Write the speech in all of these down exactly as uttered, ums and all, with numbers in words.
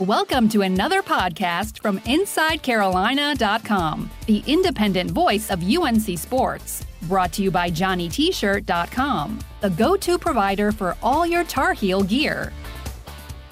Welcome to another podcast from Inside Carolina dot com, the independent voice of U N C sports. Brought to you by Johnny T Shirt dot com, the go-to provider for all your Tar Heel gear.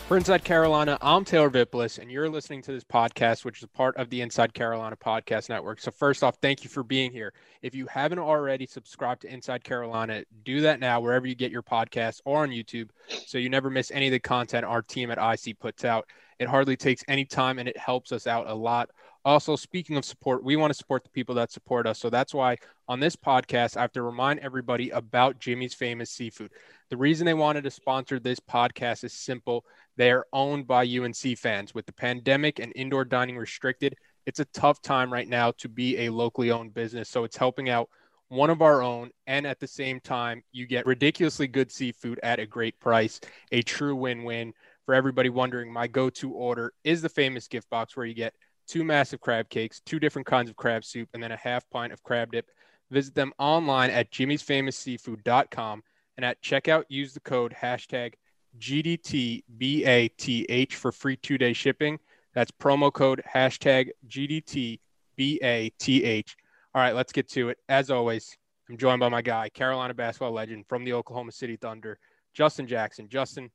For Inside Carolina, I'm Taylor Viplis, and you're listening to this podcast, which is a part of the Inside Carolina Podcast Network. So first off, thank you for being here. If you haven't already subscribed to Inside Carolina, do that now wherever you get your podcasts or on YouTube so you never miss any of the content our team at I C puts out. It hardly takes any time, and it helps us out a lot. Also, speaking of support, we want to support the people that support us. So that's why on this podcast, I have to remind everybody about Jimmy's Famous Seafood. The reason they wanted to sponsor this podcast is simple. They are owned by U N C fans. With the pandemic and indoor dining restricted, it's a tough time right now to be a locally owned business. So it's helping out one of our own, and at the same time, you get ridiculously good seafood at a great price, a true win-win. For everybody wondering, my go-to order is the famous gift box where you get two massive crab cakes, two different kinds of crab soup, and then a half pint of crab dip. Visit them online at jimmy's famous seafood dot com, and at checkout, use the code hashtag G D T B A T H for free two-day shipping. That's promo code hashtag G D T B A T H. All right, let's get to it. As always, I'm joined by my guy, Carolina basketball legend from the Oklahoma City Thunder, Justin Jackson. Justin,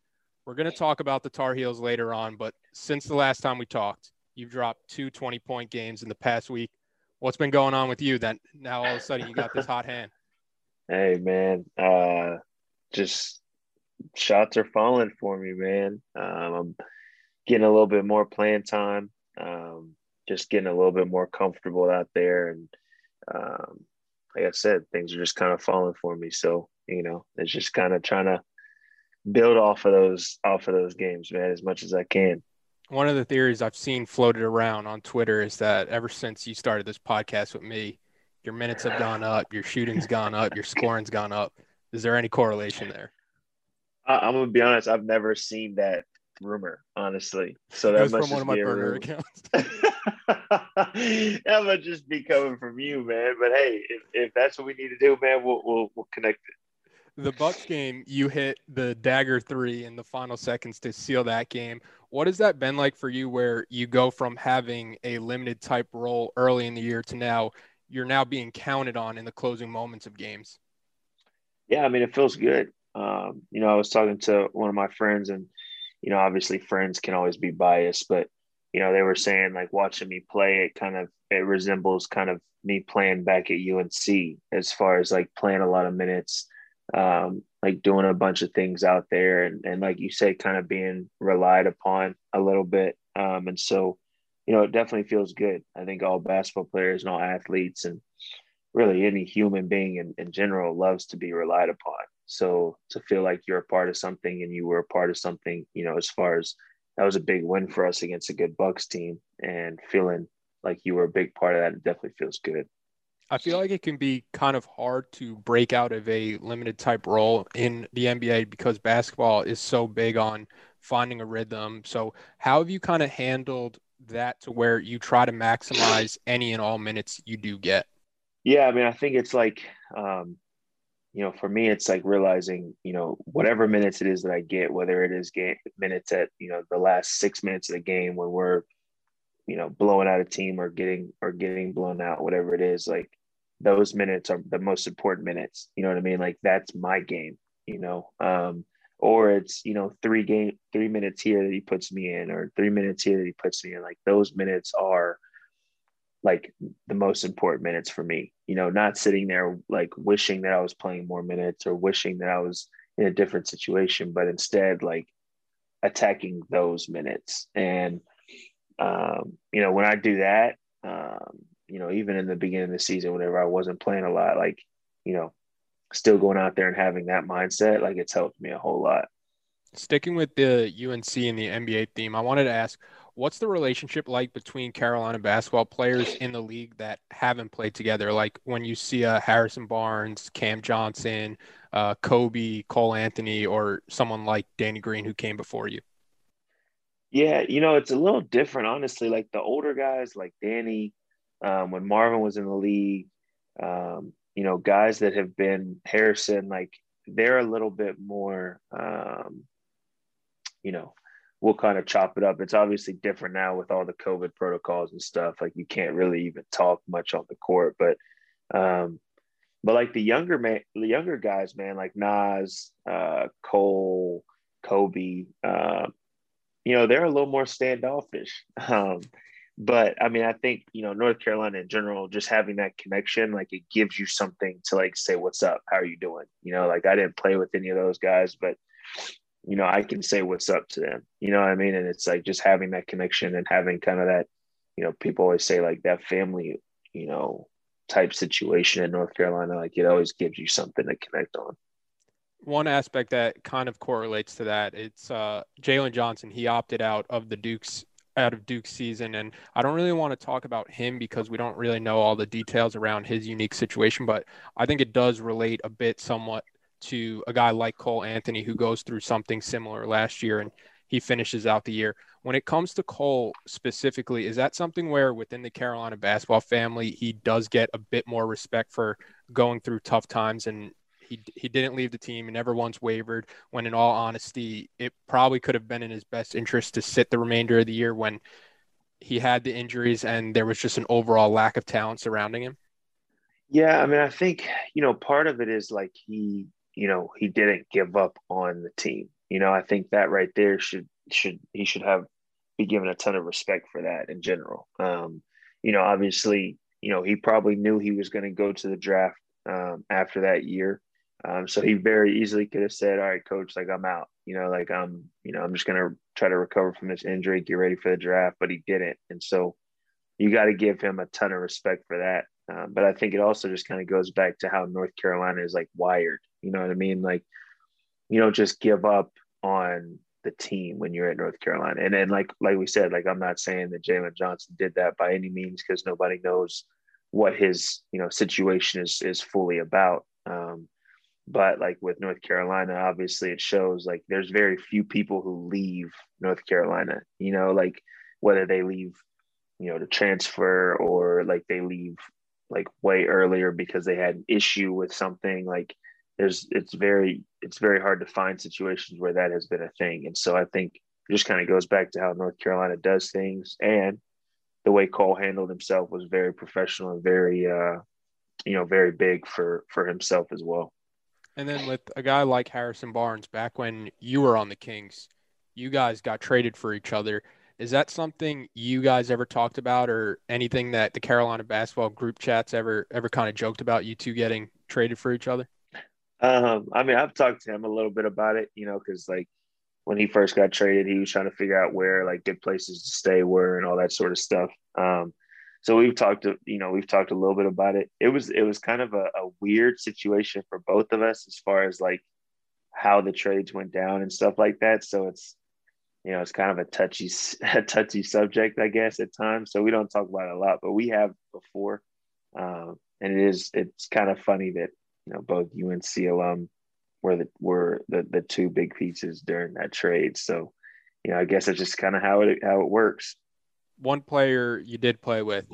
we're going to talk about the Tar Heels later on, but since the last time we talked, you've dropped two twenty-point games in the past week. What's been going on with you that now all of a sudden you got this hot hand? Hey, man. Uh, just shots are falling for me, man. Um, I'm getting a little bit more playing time, um, just getting a little bit more comfortable out there. And um, like I said, things are just kind of falling for me. So, you know, it's just kind of trying to build off of those off of those games, man, as much as I can. One of the theories I've seen floated around on Twitter is that ever since you started this podcast with me, your minutes have gone up, your shooting's gone up, your scoring's gone up. Is there any correlation there? I, I'm going to be honest. I've never seen that rumor, honestly. So that must from just one be of my burner accounts. That must just be coming from you, man. But hey, if, if that's what we need to do, man, we'll we'll, we'll connect it. The Bucks game, you hit the dagger three in the final seconds to seal that game. What has that been like for you where you go from having a limited type role early in the year to now you're now being counted on in the closing moments of games? Yeah, I mean, it feels good. Um, you know, I was talking to one of my friends, and, you know, obviously friends can always be biased, but, you know, they were saying like watching me play, it kind of, it resembles kind of me playing back at U N C as far as like playing a lot of minutes, um like doing a bunch of things out there, and, and like you said, kind of being relied upon a little bit, um and so, you know, it definitely feels good. I think all basketball players and all athletes and really any human being in, in general loves to be relied upon, so to feel like you're a part of something and you were a part of something, you know, as far as that was a big win for us against a good Bucks team, and feeling like you were a big part of that, it definitely feels good. I feel like it can be kind of hard to break out of a limited type role in the N B A because basketball is so big on finding a rhythm. So how have you kind of handled that to where you try to maximize any and all minutes you do get? Yeah, I mean, I think it's like, um, you know, for me, it's like realizing, you know, whatever minutes it is that I get, whether it is game minutes at, you know, the last six minutes of the game when we're, you know, blowing out a team or getting or getting blown out, whatever it is, like those minutes are the most important minutes. You know what I mean? Like that's my game, you know, um, or it's, you know, three game, three minutes here that he puts me in, or three minutes here that he puts me in. Like those minutes are like the most important minutes for me, you know, not sitting there like wishing that I was playing more minutes or wishing that I was in a different situation, but instead like attacking those minutes. And, Um, you know, when I do that, um, you know, even in the beginning of the season, whenever I wasn't playing a lot, like, you know, still going out there and having that mindset, like it's helped me a whole lot. Sticking with the U N C and the N B A theme, I wanted to ask, what's the relationship like between Carolina basketball players in the league that haven't played together? Like when you see a uh, Harrison Barnes, Cam Johnson, uh, Kobe, Cole Anthony, or someone like Danny Green who came before you? Yeah, you know, it's a little different, honestly. Like the older guys like Danny, um, when Marvin was in the league, um, you know, guys that have been Harrison, like they're a little bit more, um, you know, we'll kind of chop it up. It's obviously different now with all the COVID protocols and stuff. Like, you can't really even talk much on the court, but, um, but like the younger man, the younger guys, man, like Nas, uh, Cole, Kobe, uh, you know, they're a little more standoffish. Um, but I mean, I think, you know, North Carolina in general, just having that connection, like, it gives you something to like say, what's up? How are you doing? You know, like, I didn't play with any of those guys, but, you know, I can say what's up to them, you know what I mean? And it's like just having that connection and having kind of that, you know, people always say like that family, you know, type situation in North Carolina, like it always gives you something to connect on. One aspect that kind of correlates to that, it's uh, Jalen Johnson. He opted out of the Duke's out of Duke's season. And I don't really want to talk about him because we don't really know all the details around his unique situation, but I think it does relate a bit somewhat to a guy like Cole Anthony, who goes through something similar last year and he finishes out the year. When it comes to Cole specifically, is that something where within the Carolina basketball family, he does get a bit more respect for going through tough times, and he he didn't leave the team and never once wavered, when in all honesty, it probably could have been in his best interest to sit the remainder of the year when he had the injuries and there was just an overall lack of talent surrounding him? Yeah, I mean, I think, you know, part of it is like he, you know, he didn't give up on the team. You know, I think that right there should, should, he should have be given a ton of respect for that in general. Um, you know, obviously, you know, he probably knew he was going to go to the draft um, after that year. Um, so he very easily could have said, all right, coach, like, I'm out, you know, like, I'm, you know, I'm just going to try to recover from this injury, get ready for the draft, but he didn't. And so you got to give him a ton of respect for that. Um, but I think it also just kind of goes back to how North Carolina is like wired. You know what I mean? Like, you don't just give up on the team when you're at North Carolina. And then like, like we said, like, I'm not saying that Jalen Johnson did that by any means, because nobody knows what his, you know, situation is, is fully about. Um, but like with North Carolina, obviously it shows like there's very few people who leave North Carolina, you know, like whether they leave, you know, to transfer or like they leave like way earlier because they had an issue with something. Like, there's, it's very, it's very hard to find situations where that has been a thing. And so I think it just kind of goes back to how North Carolina does things, and the way Cole handled himself was very professional and very, uh, you know, very big for, for himself as well. And then with a guy like Harrison Barnes, back when you were on the Kings, you guys got traded for each other. Is that something you guys ever talked about, or anything that the Carolina basketball group chats ever, ever kind of joked about, you two getting traded for each other? Um, I mean, I've talked to him a little bit about it, you know, because like when he first got traded, he was trying to figure out where like good places to stay were and all that sort of stuff. Um, so we've talked to, you know, we've talked a little bit about it. It was, it was kind of a, a weird situation for both of us as far as like how the trades went down and stuff like that. So it's, you know, it's kind of a touchy, a touchy subject, I guess, at times. So we don't talk about it a lot, but we have before. Um, and it is, it's kind of funny that, you know, both U N C alum were the were the, the two big pieces during that trade. So, you know, I guess that's just kind of how it how it works. One player you did play with,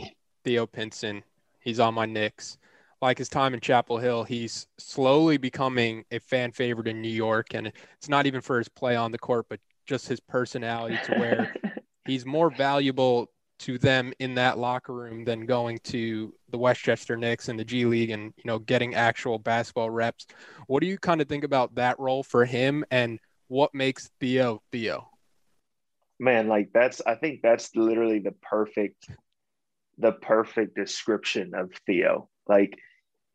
Theo Pinson, he's on my Knicks. Like his time in Chapel Hill, he's slowly becoming a fan favorite in New York. And it's not even for his play on the court, but just his personality, to where he's more valuable to them in that locker room than going to the Westchester Knicks and the G League and, you know, getting actual basketball reps. What do you kind of think about that role for him, and what makes Theo Theo? Man, like that's, I think that's literally the perfect, the perfect description of Theo. Like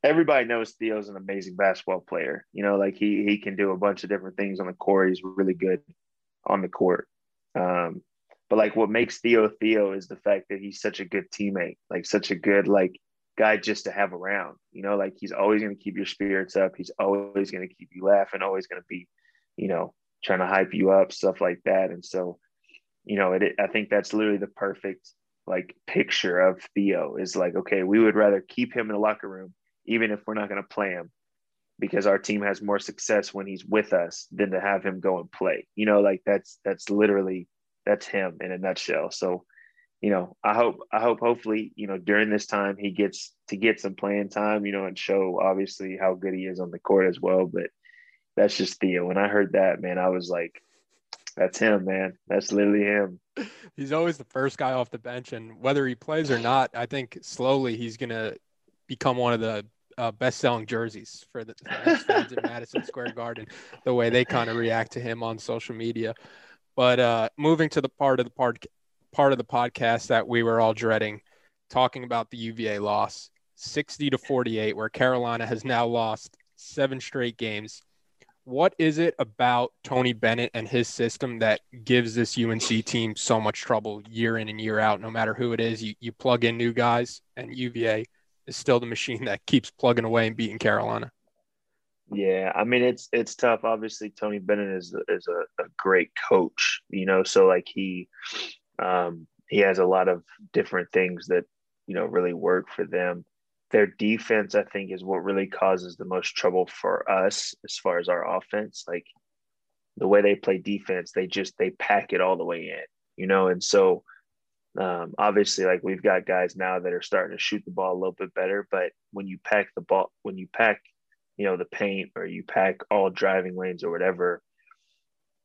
everybody knows Theo's an amazing basketball player. You know, like he, he can do a bunch of different things on the court. He's really good on the court. Um, But, like, what makes Theo Theo is the fact that he's such a good teammate, like such a good, like, guy just to have around, you know, like he's always going to keep your spirits up. He's always going to keep you laughing, always going to be, you know, trying to hype you up, stuff like that. And so, you know, it, I think that's literally the perfect, like, picture of Theo is like, okay, we would rather keep him in the locker room, even if we're not going to play him, because our team has more success when he's with us than to have him go and play. You know, like that's, that's literally, that's him in a nutshell. So, you know, I hope, I hope hopefully, you know, during this time he gets to get some playing time, you know, and show obviously how good he is on the court as well. But that's just Theo. When I heard that, man, I was like, that's him, man. That's literally him. He's always the first guy off the bench, and whether he plays or not, I think slowly he's going to become one of the uh, best-selling jerseys for the Knicks fans in Madison Square Garden, the way they kind of react to him on social media. But uh, moving to the part of the part, part of the podcast that we were all dreading, talking about the U V A loss, sixty to forty-eight, where Carolina has now lost seven straight games. What is it about Tony Bennett and his system that gives this U N C team so much trouble year in and year out? No matter who it is, you, you plug in new guys, and U V A is still the machine that keeps plugging away and beating Carolina. Yeah, I mean, it's it's tough. Obviously, Tony Bennett is is a, a great coach, you know, so like he um, he has a lot of different things that, you know, really work for them. Their defense, I think, is what really causes the most trouble for us as far as our offense. Like the way they play defense, they just they pack it all the way in, you know. And so um, obviously, like we've got guys now that are starting to shoot the ball a little bit better. But when you pack the ball, when you pack, you know, the paint, or you pack all driving lanes or whatever,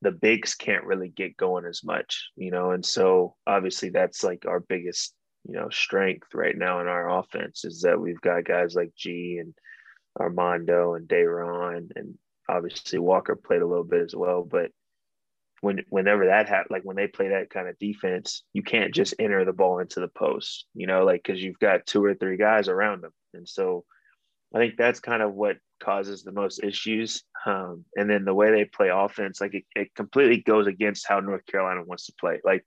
the bigs can't really get going as much, you know. And so obviously, that's like our biggest, you know, strength right now in our offense is that we've got guys like G and Armando and Dayron, and obviously Walker played a little bit as well. But when, whenever that happens, like when they play that kind of defense, you can't just enter the ball into the post, you know, like, cause you've got two or three guys around them. And so I think that's kind of what causes the most issues. Um, and then the way they play offense, like it, it completely goes against how North Carolina wants to play. Like,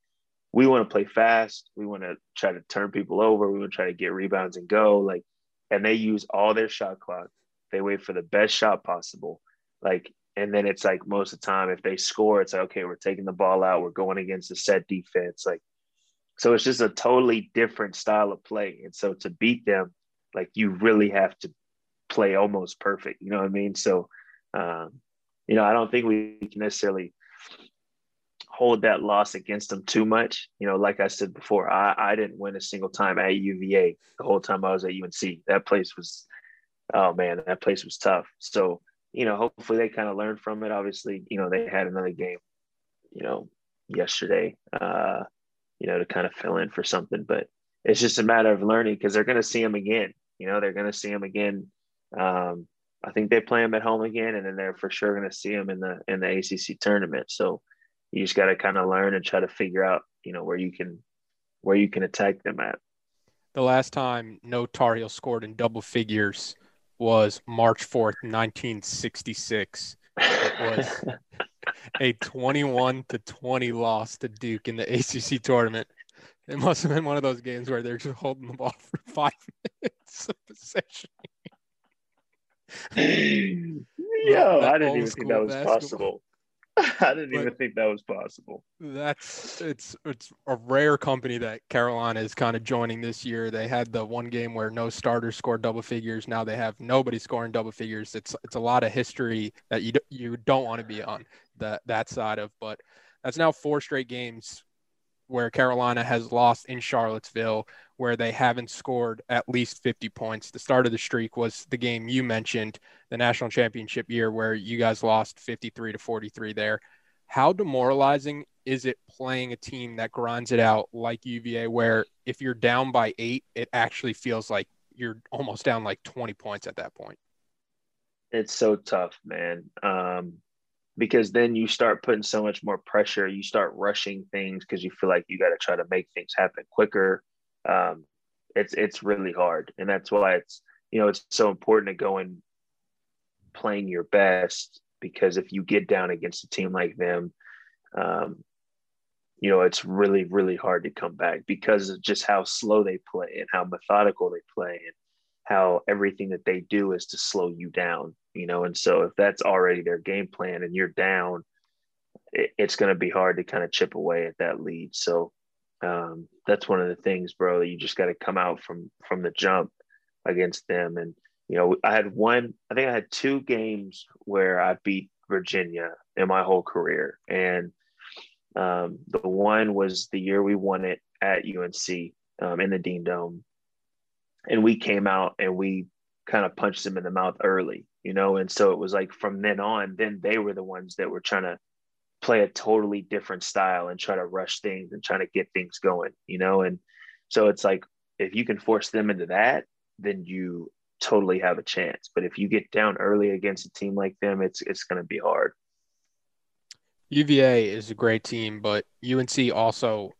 we want to play fast. We want to try to turn people over. We want to try to get rebounds and go. Like, and they use all their shot clock. They wait for the best shot possible. Like, and then it's like most of the time, if they score, it's like, okay, we're taking the ball out. We're going against a set defense. Like, so it's just a totally different style of play. And so to beat them, like, you really have to play almost perfect. You know what I mean? So, um, you know, I don't think we can necessarily hold that loss against them too much. You know, like I said before, I, I didn't win a single time at U V A the whole time I was at U N C. That place was, oh man, that place was tough. So, you know, hopefully they kind of learned from it. Obviously, you know, they had another game, you know, yesterday, uh, you know, to kind of fill in for something, but it's just a matter of learning because they're going to see them again. You know, they're going to see them again. Um, I think they play them at home again, and then they're for sure going to see them in the, in the A C C tournament. So, you just got to kind of learn and try to figure out, you know, where you can, where you can attack them at. The last time no Tar Heel scored in double figures was March fourth, nineteen sixty-six. It was a twenty-one to twenty loss to Duke in the A C C tournament. It must have been one of those games where they're just holding the ball for five minutes of possession. Yo, I didn't even think that was basketball. possible. I didn't but even think that was possible. That's it's it's a rare company that Carolina is kind of joining this year. They had the one game where no starters scored double figures. Now they have nobody scoring double figures. It's it's a lot of history that you you don't want to be on that that side of. But that's now four straight games where Carolina has lost in Charlottesville, where they haven't scored at least fifty points. The start of the streak was the game you mentioned, the national championship year, where you guys lost fifty-three to forty-three there. How demoralizing is it playing a team that grinds it out like U V A, where if you're down by eight, it actually feels like you're almost down like twenty points at that point? It's so tough, man. Um, Because then you start putting so much more pressure. You start rushing things because you feel like you got to try to make things happen quicker. Um, it's it's really hard, and that's why it's you know it's so important to go in playing your best. Because if you get down against a team like them, um, you know it's really really hard to come back because of just how slow they play and how methodical they play and how everything that they do is to slow you down. You know, and so if that's already their game plan and you're down, it, it's going to be hard to kind of chip away at that lead. So um, that's one of the things, bro, that you just got to come out from from the jump against them. And, you know, I had one, I think I had two games where I beat Virginia in my whole career. And um, the one was the year we won it at U N C um, in the Dean Dome. And we came out and we kind of punched them in the mouth early. You know, and so it was like from then on, then they were the ones that were trying to play a totally different style and try to rush things and try to get things going, you know? And so it's like, if you can force them into that, then you totally have a chance. But if you get down early against a team like them, it's it's going to be hard. U V A is a great team, but U N C also,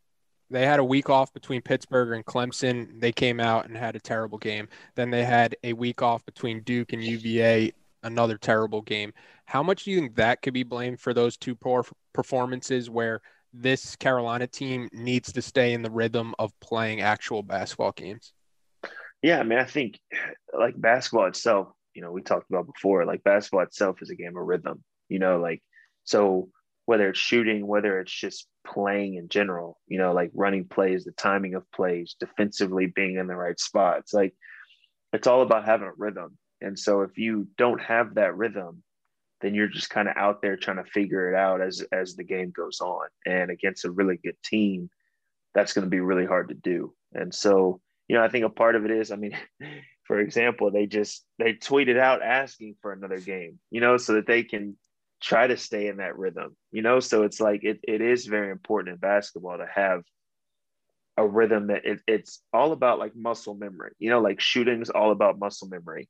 they had a week off between Pittsburgh and Clemson. They came out and had a terrible game. Then they had a week off between Duke and U V A, another terrible game. How much do you think that could be blamed for those two poor performances where this Carolina team needs to stay in the rhythm of playing actual basketball games? Yeah, I mean, I think like basketball itself, you know, we talked about before, like basketball itself is a game of rhythm, you know, like, so whether it's shooting, whether it's just playing in general, you know, like running plays, the timing of plays, defensively being in the right spots, like it's all about having a rhythm. And so if you don't have that rhythm, then you're just kind of out there trying to figure it out as, as the game goes on. And against a really good team, that's going to be really hard to do. And so, you know, I think a part of it is, I mean, for example, they just, they tweeted out asking for another game, you know, so that they can try to stay in that rhythm, you know? So it's like, it it is very important in basketball to have a rhythm that it, it's all about like muscle memory, you know, like shooting is all about muscle memory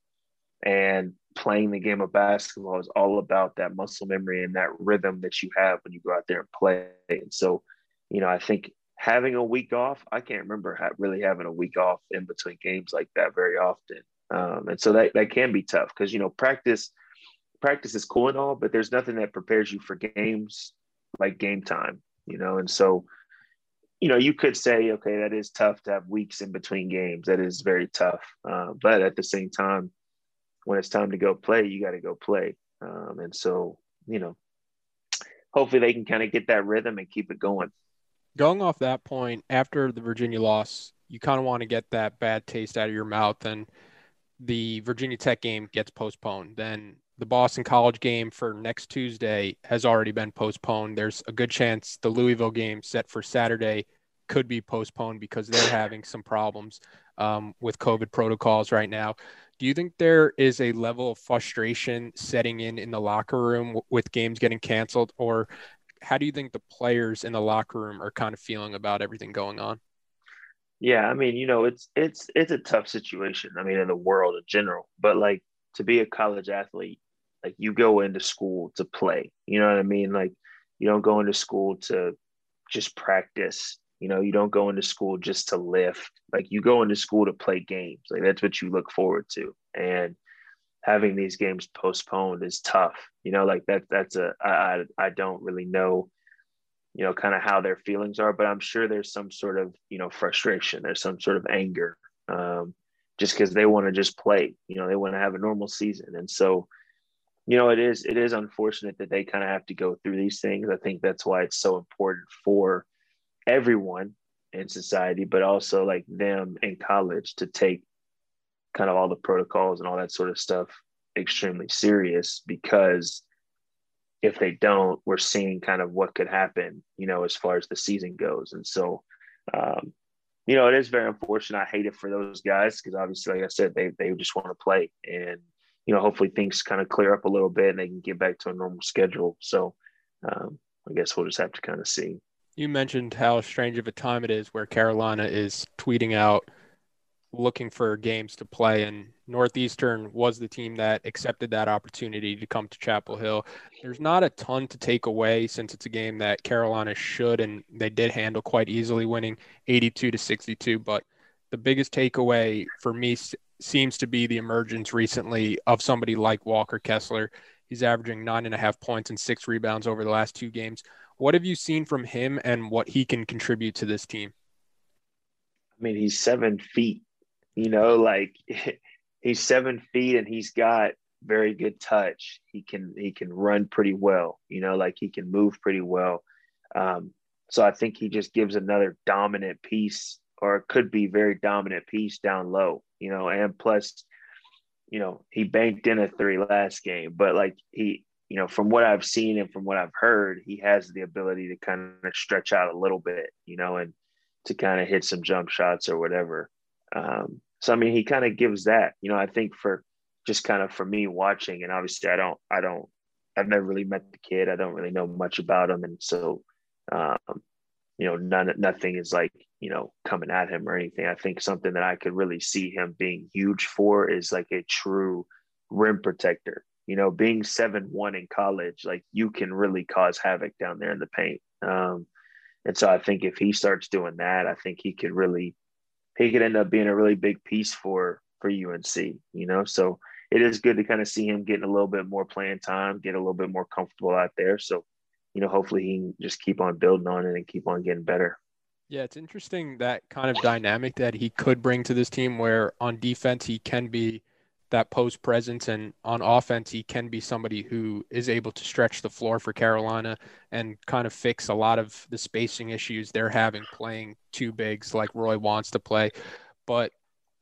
and playing the game of basketball is all about that muscle memory and that rhythm that you have when you go out there and play. And so, you know, I think having a week off, I can't remember how, really having a week off in between games like that very often. Um, and so that, that can be tough because, you know, practice, practice is cool and all, but there's nothing that prepares you for games like game time, you know? And so, you know, you could say, okay, that is tough to have weeks in between games. That is very tough. Uh, but at the same time, when it's time to go play, you got to go play. Um, and so, you know, hopefully they can kind of get that rhythm and keep it going. Going off that point, after the Virginia loss, you kind of want to get that bad taste out of your mouth, and the Virginia Tech game gets postponed. Then the Boston College game for next Tuesday has already been postponed. There's a good chance the Louisville game set for Saturday could be postponed because they're having some problems um, with COVID protocols right now. Do you think there is a level of frustration setting in in the locker room w- with games getting canceled, or how do you think the players in the locker room are kind of feeling about everything going on? Yeah. I mean, you know, it's, it's, it's a tough situation. I mean, in the world in general, but like to be a college athlete, like you go into school to play, you know what I mean? Like you don't go into school to just practice, you know, you don't go into school just to lift. Like you go into school to play games. Like that's what you look forward to. And having these games postponed is tough, you know, like that, that's a, I, I don't really know, you know, kind of how their feelings are, but I'm sure there's some sort of, you know, frustration. There's some sort of anger um, just because they want to just play, you know, they want to have a normal season. And so, you know, it is, it is unfortunate that they kind of have to go through these things. I think that's why it's so important for everyone in society, but also like them in college to take kind of all the protocols and all that sort of stuff extremely serious, because if they don't, we're seeing kind of what could happen, you know, as far as the season goes. And so, um, you know, it is very unfortunate. I hate it for those guys because obviously, like I said, they they just want to play, and, you know, hopefully things kind of clear up a little bit and they can get back to a normal schedule. So um, I guess we'll just have to kind of see. You mentioned how strange of a time it is where Carolina is tweeting out looking for games to play, and Northeastern was the team that accepted that opportunity to come to Chapel Hill. There's not a ton to take away since it's a game that Carolina should, and they did handle quite easily, winning eighty-two to sixty-two. But the biggest takeaway for me s- seems to be the emergence recently of somebody like Walker Kessler. He's averaging nine and a half points and six rebounds over the last two games. What have you seen from him and what he can contribute to this team? I mean, he's seven feet. You know, like he's seven feet and he's got very good touch. He can he can run pretty well, you know, like he can move pretty well. Um, so I think he just gives another dominant piece, or could be very dominant piece down low, you know, and plus, you know, he banked in a three last game. But like he, you know, from what I've seen and from what I've heard, he has the ability to kind of stretch out a little bit, you know, and to kind of hit some jump shots or whatever. Um, So, I mean, he kind of gives that, you know, I think for just kind of for me watching, and obviously I don't, I don't, I've never really met the kid. I don't really know much about him. And so, um, you know, none, nothing is like, you know, coming at him or anything. I think something that I could really see him being huge for is like a true rim protector. You know, being seven one in college, like you can really cause havoc down there in the paint. Um, and so I think if he starts doing that, I think he could really, he could end up being a really big piece for, for U N C, you know? So it is good to kind of see him getting a little bit more playing time, get a little bit more comfortable out there. So, you know, hopefully he can just keep on building on it and keep on getting better. Yeah, it's interesting that kind of dynamic that he could bring to this team where on defense he can be that post presence and on offense he can be somebody who is able to stretch the floor for Carolina and kind of fix a lot of the spacing issues they're having playing two bigs like Roy wants to play. But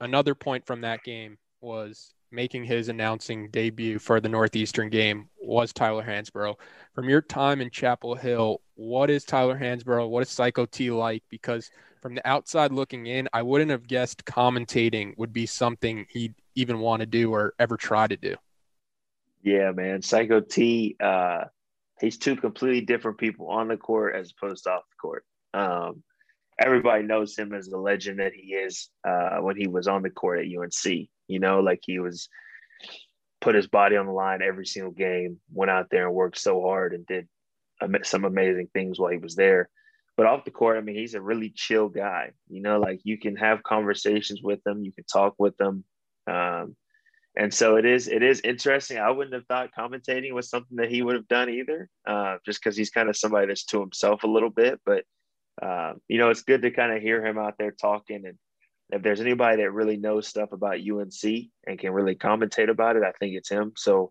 another point from that game was making his announcing debut for the Northeastern game was Tyler Hansborough. From your time in Chapel Hill, what is Tyler Hansborough? What is Psycho T like? Because from the outside looking in, I wouldn't have guessed commentating would be something he'd even want to do or ever try to do. Yeah, man. Psycho T, uh, he's two completely different people on the court as opposed to off the court. Um, everybody knows him as the legend that he is uh, when he was on the court at U N C. You know, like he was put his body on the line every single game, went out there and worked so hard and did some amazing things while he was there. But off the court, I mean, he's a really chill guy. You know, like you can have conversations with him, you can talk with him. Um, and so it is, it is interesting. I wouldn't have thought commentating was something that he would have done either, uh, just because he's kind of somebody that's to himself a little bit. But, uh, you know, it's good to kind of hear him out there talking. And if there's anybody that really knows stuff about U N C and can really commentate about it, I think it's him. So,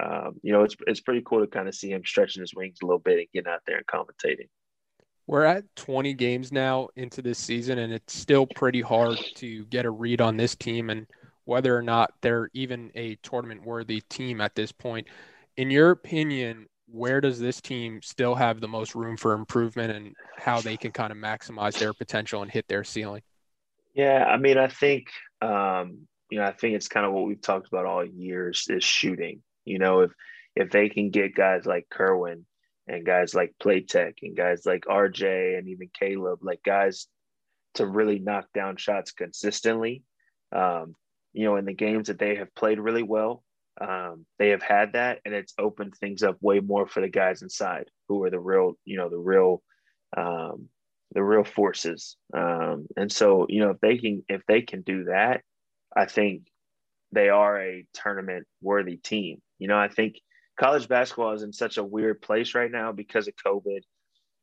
um, you know, it's, it's pretty cool to kind of see him stretching his wings a little bit and getting out there and commentating. We're at twenty games now into this season, and it's still pretty hard to get a read on this team and whether or not they're even a tournament-worthy team at this point. In your opinion, where does this team still have the most room for improvement and how they can kind of maximize their potential and hit their ceiling? Yeah, I mean, I think, um, you know, I think it's kind of what we've talked about all years is shooting. You know, if if they can get guys like Kerwin and guys like Playtech and guys like R J and even Caleb, like guys to really knock down shots consistently, um, you know, in the games that they have played really well, um, they have had that, and it's opened things up way more for the guys inside who are the real, you know, the real, um, the real forces. Um, and so, you know, if they can, if they can do that, I think they are a tournament worthy team. You know, I think college basketball is in such a weird place right now because of COVID,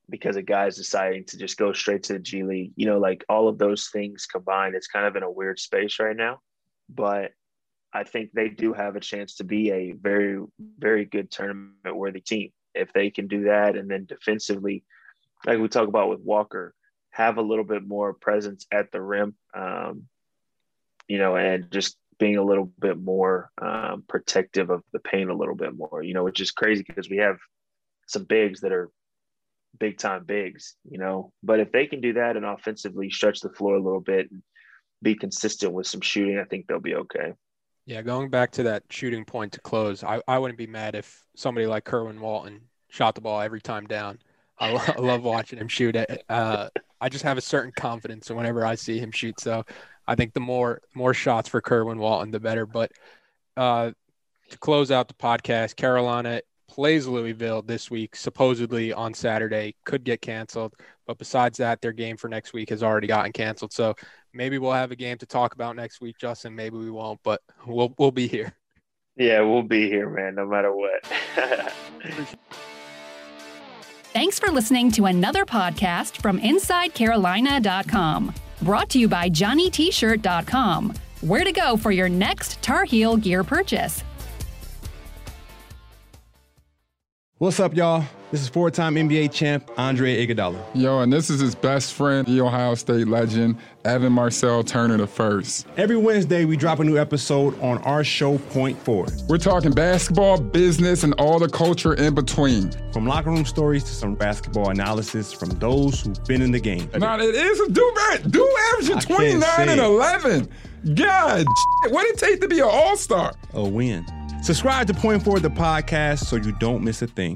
because of guys deciding to just go straight to the G League, you know, like all of those things combined, it's kind of in a weird space right now. But I think they do have a chance to be a very, very good tournament-worthy team if they can do that. And then defensively, like we talk about with Walker, have a little bit more presence at the rim, um, you know, and just being a little bit more um, protective of the paint a little bit more, you know, which is crazy because we have some bigs that are big-time bigs, you know. But if they can do that and offensively stretch the floor a little bit and be consistent with some shooting, I think they'll be okay. Yeah, going back to that shooting point to close, I, I wouldn't be mad if somebody like Kerwin Walton shot the ball every time down. I, I love watching him shoot it. Uh, I just have a certain confidence whenever I see him shoot. So I think the more more shots for Kerwin Walton, the better. But uh, to close out the podcast, Carolina plays Louisville this week, supposedly on Saturday, could get canceled. But besides that, their game for next week has already gotten canceled. So maybe we'll have a game to talk about next week, Justin. Maybe we won't, but we'll we'll be here. Yeah, we'll be here, man, no matter what. Thanks for listening to another podcast from Inside Carolina dot com. Brought to you by Johnny T Shirt dot com. Where to go for your next Tar Heel gear purchase. What's up, y'all? This is four-time N B A champ Andre Iguodala. Yo, and this is his best friend, the Ohio State legend, Evan Marcel Turner the First. Every Wednesday, we drop a new episode on our show, Point Four. We're talking basketball, business, and all the culture in between. From locker room stories to some basketball analysis from those who've been in the game. Now, it is a do do average twenty-nine and eleven. God, what it take to be an all-star? A win. Subscribe to Point Four, the podcast, so you don't miss a thing.